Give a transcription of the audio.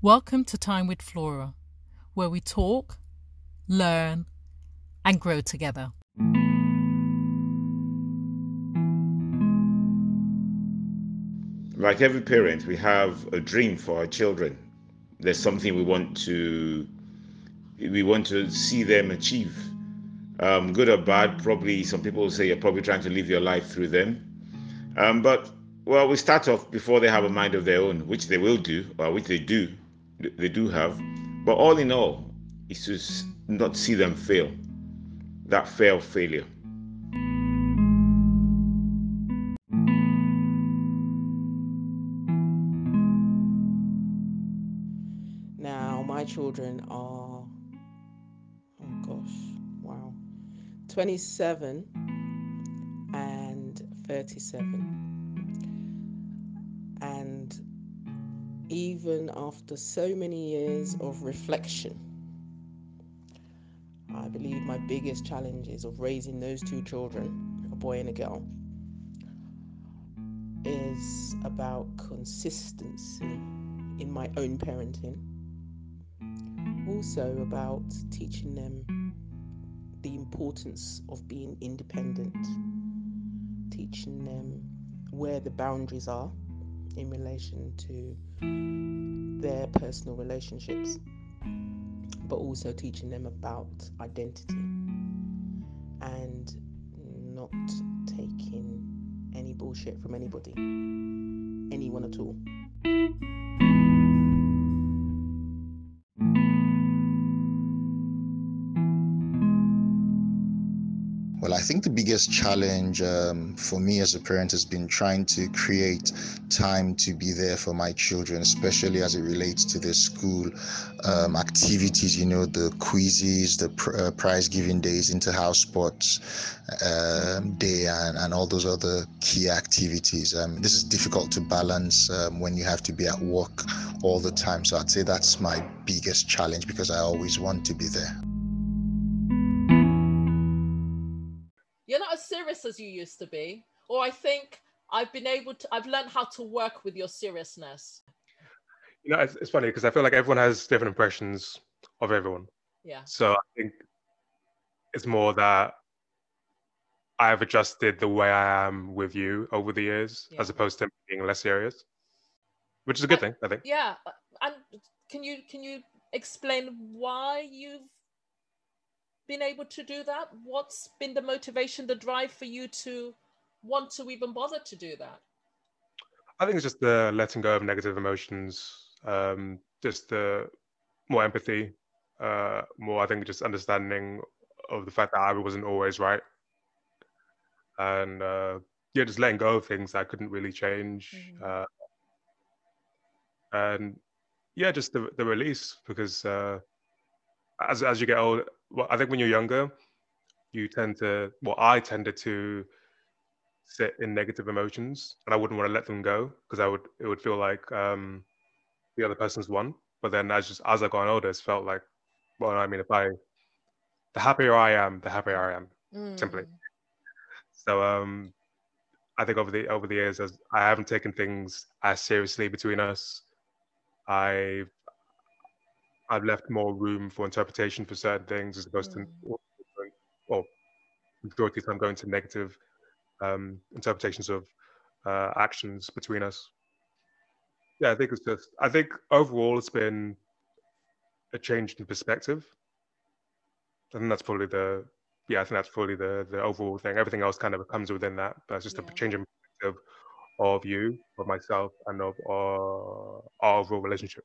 Welcome to Time with Flora, where we talk, learn, and grow together. Like every parent, we have a dream for our children. There's something we want to see them achieve. Good or bad, probably some people will say you're probably trying to live your life through them. But we start off before they have a mind of their own, which they will do, or which they do have, but all in all, it's just not see them fail, that fear of failure. Now, my children are, 27 and 37. And even after so many years of reflection, I believe my biggest challenges of raising those two children, a boy and a girl, is about consistency in my own parenting. Also about teaching them the importance of being independent, teaching them where the boundaries are in relation to their personal relationships, but also teaching them about identity and not taking any bullshit from anybody, anyone at all. Well, I think the biggest challenge for me as a parent has been trying to create time to be there for my children, especially as it relates to their school activities, the quizzes, the prize giving days, inter-house sports day, and all those other key activities. This is difficult to balance when you have to be at work all the time. So I'd say that's my biggest challenge because I always want to be there. As you used to be, or I think I've learned how to work with your seriousness. It's funny because I feel like everyone has different impressions of everyone. Yeah. So I think it's more that I've adjusted the way I am with you over the years, as opposed to being less serious, which is a good thing, I think. Yeah. And can you explain why you've been able to do that? What's been the motivation, the drive for you to want to even bother to do that? I think it's just the letting go of negative emotions, just the more empathy, more, I think, just understanding of the fact that I wasn't always right. And just letting go of things I couldn't really change. Mm-hmm. Just the release, because as you get older, well, I think when you're younger, I tended to sit in negative emotions, and I wouldn't want to let them go because it would feel like the other person's won. But then as I got older, it's felt like, the happier I am, simply. So I think over the years, as I haven't taken things as seriously between us. I've left more room for interpretation for certain things as opposed to, majority of the time going to negative interpretations of actions between us. Yeah, I think overall it's been a change in perspective. And that's probably the overall thing. Everything else kind of comes within that, but it's just a change in perspective of you, of myself, and of our overall relationship.